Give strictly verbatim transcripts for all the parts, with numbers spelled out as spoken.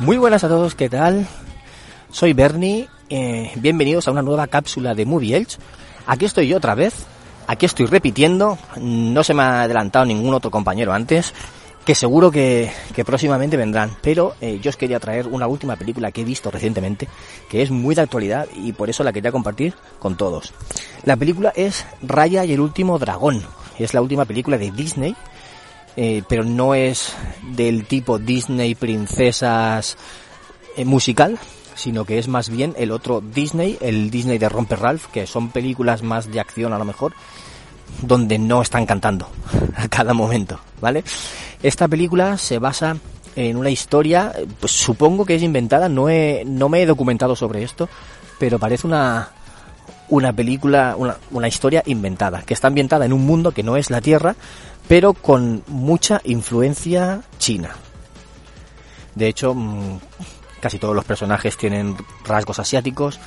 Muy buenas a todos, ¿qué tal? Soy Bernie, eh, bienvenidos a una nueva cápsula de Movie Edge. Aquí estoy yo otra vez, aquí estoy repitiendo, no se me ha adelantado ningún otro compañero antes, que seguro que, que próximamente vendrán, pero eh, yo os quería traer una última película que he visto recientemente, que es muy de actualidad y por eso la quería compartir con todos. La película es Raya y el último dragón, es la última película de Disney. Eh, pero no es del tipo Disney princesas eh, musical, sino que es más bien el otro Disney, el Disney de Rompe Ralph, que son películas más de acción a lo mejor, donde no están cantando a cada momento, ¿vale? Esta película se basa en una historia, pues supongo que es inventada, no he, no me he documentado sobre esto, pero parece una... una película, una, una historia inventada, que está ambientada en un mundo que no es la Tierra, pero con mucha influencia china. De hecho, casi todos los personajes tienen rasgos asiáticos,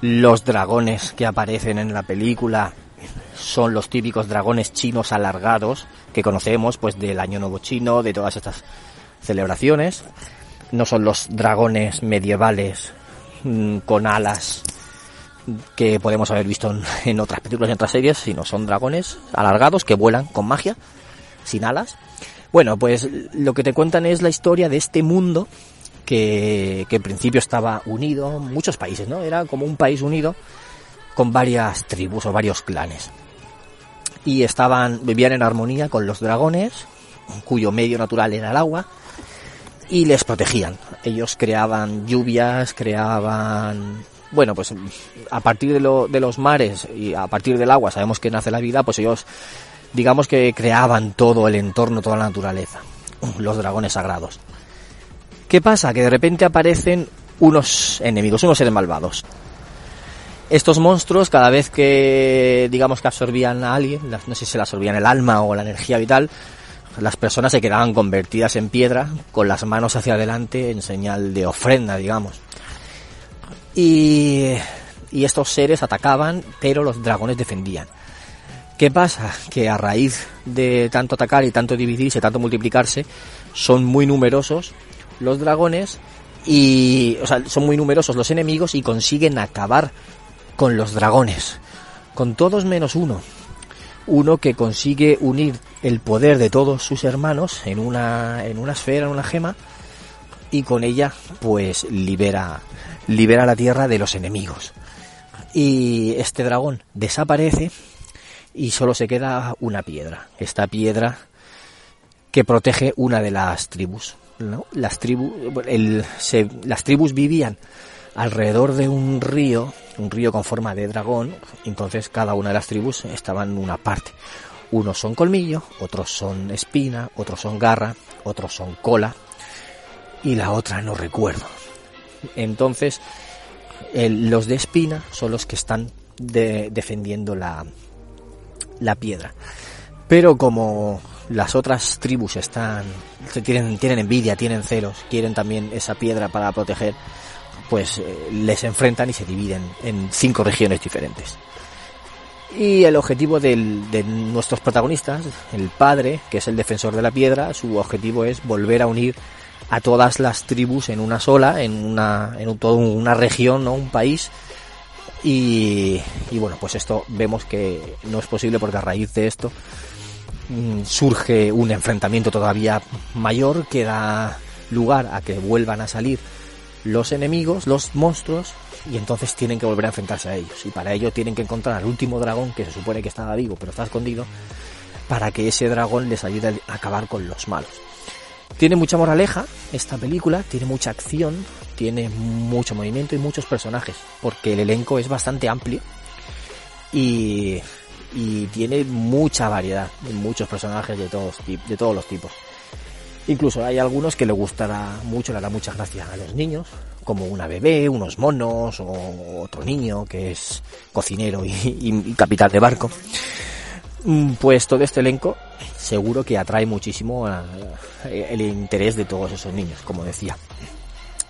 los dragones que aparecen en la película son los típicos dragones chinos alargados que conocemos pues del Año Nuevo Chino, de todas estas celebraciones. No son los dragones medievales con alas que podemos haber visto en, en otras películas y en otras series, sino son dragones alargados que vuelan con magia, sin alas. Bueno, pues lo que te cuentan es la historia de este mundo que, que en principio estaba unido, muchos países, ¿no? Era como un país unido con varias tribus o varios clanes. Y estaban, vivían en armonía con los dragones, cuyo medio natural era el agua, y les protegían. Ellos creaban lluvias, creaban... Bueno, pues a partir de, lo, de los mares y a partir del agua sabemos que nace la vida, pues ellos, digamos que creaban todo el entorno, toda la naturaleza, los dragones sagrados. ¿Qué pasa? Que de repente aparecen unos enemigos, unos seres malvados. Estos monstruos, cada vez que, digamos que absorbían a alguien, no sé si se le absorbían el alma o la energía vital, las personas se quedaban convertidas en piedra, con las manos hacia adelante en señal de ofrenda, digamos. Y, y estos seres atacaban, pero los dragones defendían. ¿Qué pasa? Que a raíz de tanto atacar y tanto dividirse, tanto multiplicarse, son muy numerosos los dragones y, o sea, son muy numerosos los enemigos y consiguen acabar con los dragones, con todos menos uno, uno que consigue unir el poder de todos sus hermanos en una en una esfera, en una gema, y con ella pues libera libera la tierra de los enemigos. Y este dragón desaparece y solo se queda una piedra. Esta piedra que protege una de las tribus, ¿no? Las tribus, el, se, las tribus vivían alrededor de un río, un río con forma de dragón, entonces cada una de las tribus estaba en una parte. Unos son colmillo, otros son espina, otros son garra, otros son cola y la otra no recuerdo. Entonces, el, los de espina son los que están de, defendiendo la, la piedra. Pero como las otras tribus están tienen, tienen envidia, tienen celos, quieren también esa piedra para proteger, pues eh, les enfrentan y se dividen en cinco regiones diferentes. Y el objetivo del, de nuestros protagonistas, el padre, que es el defensor de la piedra, su objetivo es volver a unir a todas las tribus en una sola, en una en un, todo una región, ¿no? Un país. Y, y bueno, pues esto vemos que no es posible porque a raíz de esto mmm, surge un enfrentamiento todavía mayor que da lugar a que vuelvan a salir los enemigos, los monstruos, y entonces tienen que volver a enfrentarse a ellos, y para ello tienen que encontrar al último dragón, que se supone que estaba vivo pero está escondido, para que ese dragón les ayude a acabar con los malos. Tiene mucha moraleja esta película, tiene mucha acción, tiene mucho movimiento y muchos personajes, porque el elenco es bastante amplio y, y tiene mucha variedad, muchos personajes de todos, de todos los tipos. Incluso hay algunos que le gustará mucho, le hará muchas gracias a los niños, como una bebé, unos monos, o otro niño que es cocinero y, y, y capitán de barco. Pues todo este elenco seguro que atrae muchísimo a, a, el interés de todos esos niños, como decía.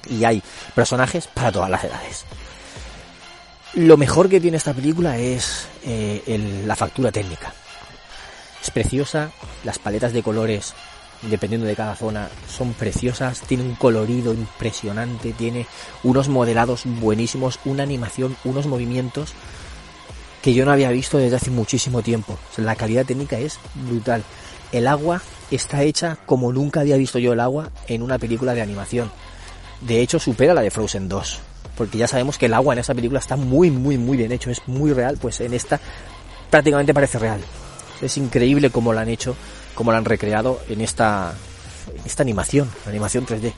Y hay personajes para todas las edades. Lo mejor que tiene esta película es eh, el, la factura técnica. Es preciosa, las paletas de colores, dependiendo de cada zona, son preciosas, tiene un colorido impresionante, tiene unos modelados buenísimos, una animación, unos movimientos que yo no había visto desde hace muchísimo tiempo. O sea, la calidad técnica es brutal. El agua está hecha como nunca había visto yo el agua en una película de animación. De hecho, supera la de Frozen dos, porque ya sabemos que el agua en esa película está muy, muy, muy bien hecho, es muy real. Pues en esta prácticamente parece real. Es increíble cómo la han hecho, cómo la han recreado en esta, esta animación, animación tres D.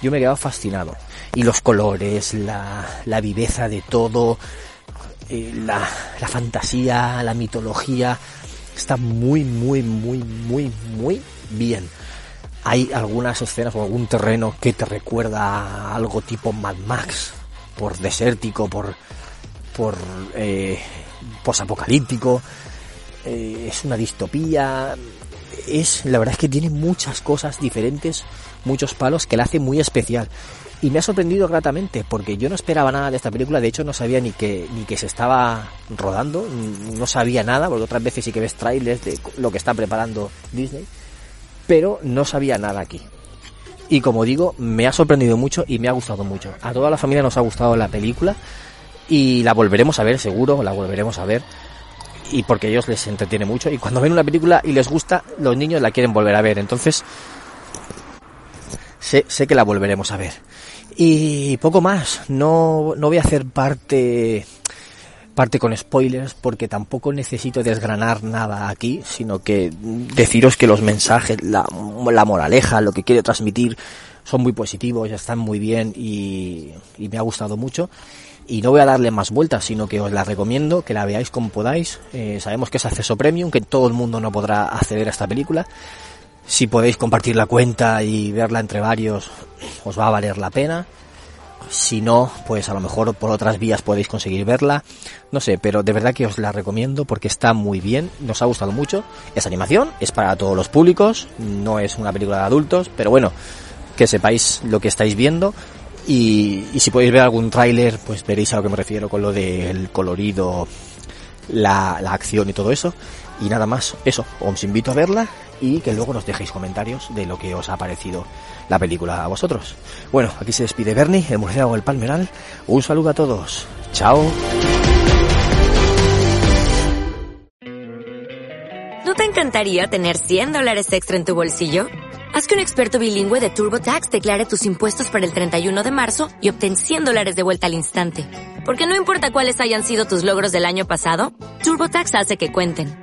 Yo me he quedado fascinado. Y los colores, la, la viveza de todo, La, la fantasía, la mitología, está muy, muy, muy, muy, muy bien. Hay algunas escenas o algún terreno que te recuerda a algo tipo Mad Max, por desértico, por, por eh, posapocalíptico, eh, es una distopía. Es, la verdad es que tiene muchas cosas diferentes, muchos palos que la hace muy especial. Y me ha sorprendido gratamente, porque yo no esperaba nada de esta película. De hecho, no sabía ni que ni que se estaba rodando, no sabía nada, porque otras veces sí que ves trailers de lo que está preparando Disney, pero no sabía nada aquí. Y como digo, me ha sorprendido mucho y me ha gustado mucho. A toda la familia nos ha gustado la película y la volveremos a ver, seguro, la volveremos a ver. Y porque a ellos les entretiene mucho, y cuando ven una película y les gusta, los niños la quieren volver a ver. Entonces, sé, sé que la volveremos a ver. Y poco más, no, no voy a hacer parte, parte con spoilers, porque tampoco necesito desgranar nada aquí, sino que deciros que los mensajes, la, la moraleja, lo que quiere transmitir, son muy positivos, ya están muy bien y, y me ha gustado mucho. Y no voy a darle más vueltas, sino que os la recomiendo, que la veáis como podáis. Eh, sabemos que es acceso premium, que todo el mundo no podrá acceder a esta película. Si podéis compartir la cuenta y verla entre varios, os va a valer la pena. Si no, pues a lo mejor por otras vías podéis conseguir verla. No sé, pero de verdad que os la recomiendo porque está muy bien, nos ha gustado mucho. Es animación, es para todos los públicos, no es una película de adultos, pero bueno, que sepáis lo que estáis viendo. Y, y si podéis ver algún tráiler, pues veréis a lo que me refiero con lo del colorido, la, la acción y todo eso. Y nada más, eso, os invito a verla y que luego nos dejéis comentarios de lo que os ha parecido la película a vosotros. Bueno, aquí se despide Bernie, el murciélago del Palmeral. Un saludo a todos. Chao. ¿No te encantaría tener cien dólares extra en tu bolsillo? Haz que un experto bilingüe de TurboTax declare tus impuestos para el treinta y uno de marzo y obtén cien dólares de vuelta al instante. Porque no importa cuáles hayan sido tus logros del año pasado, TurboTax hace que cuenten.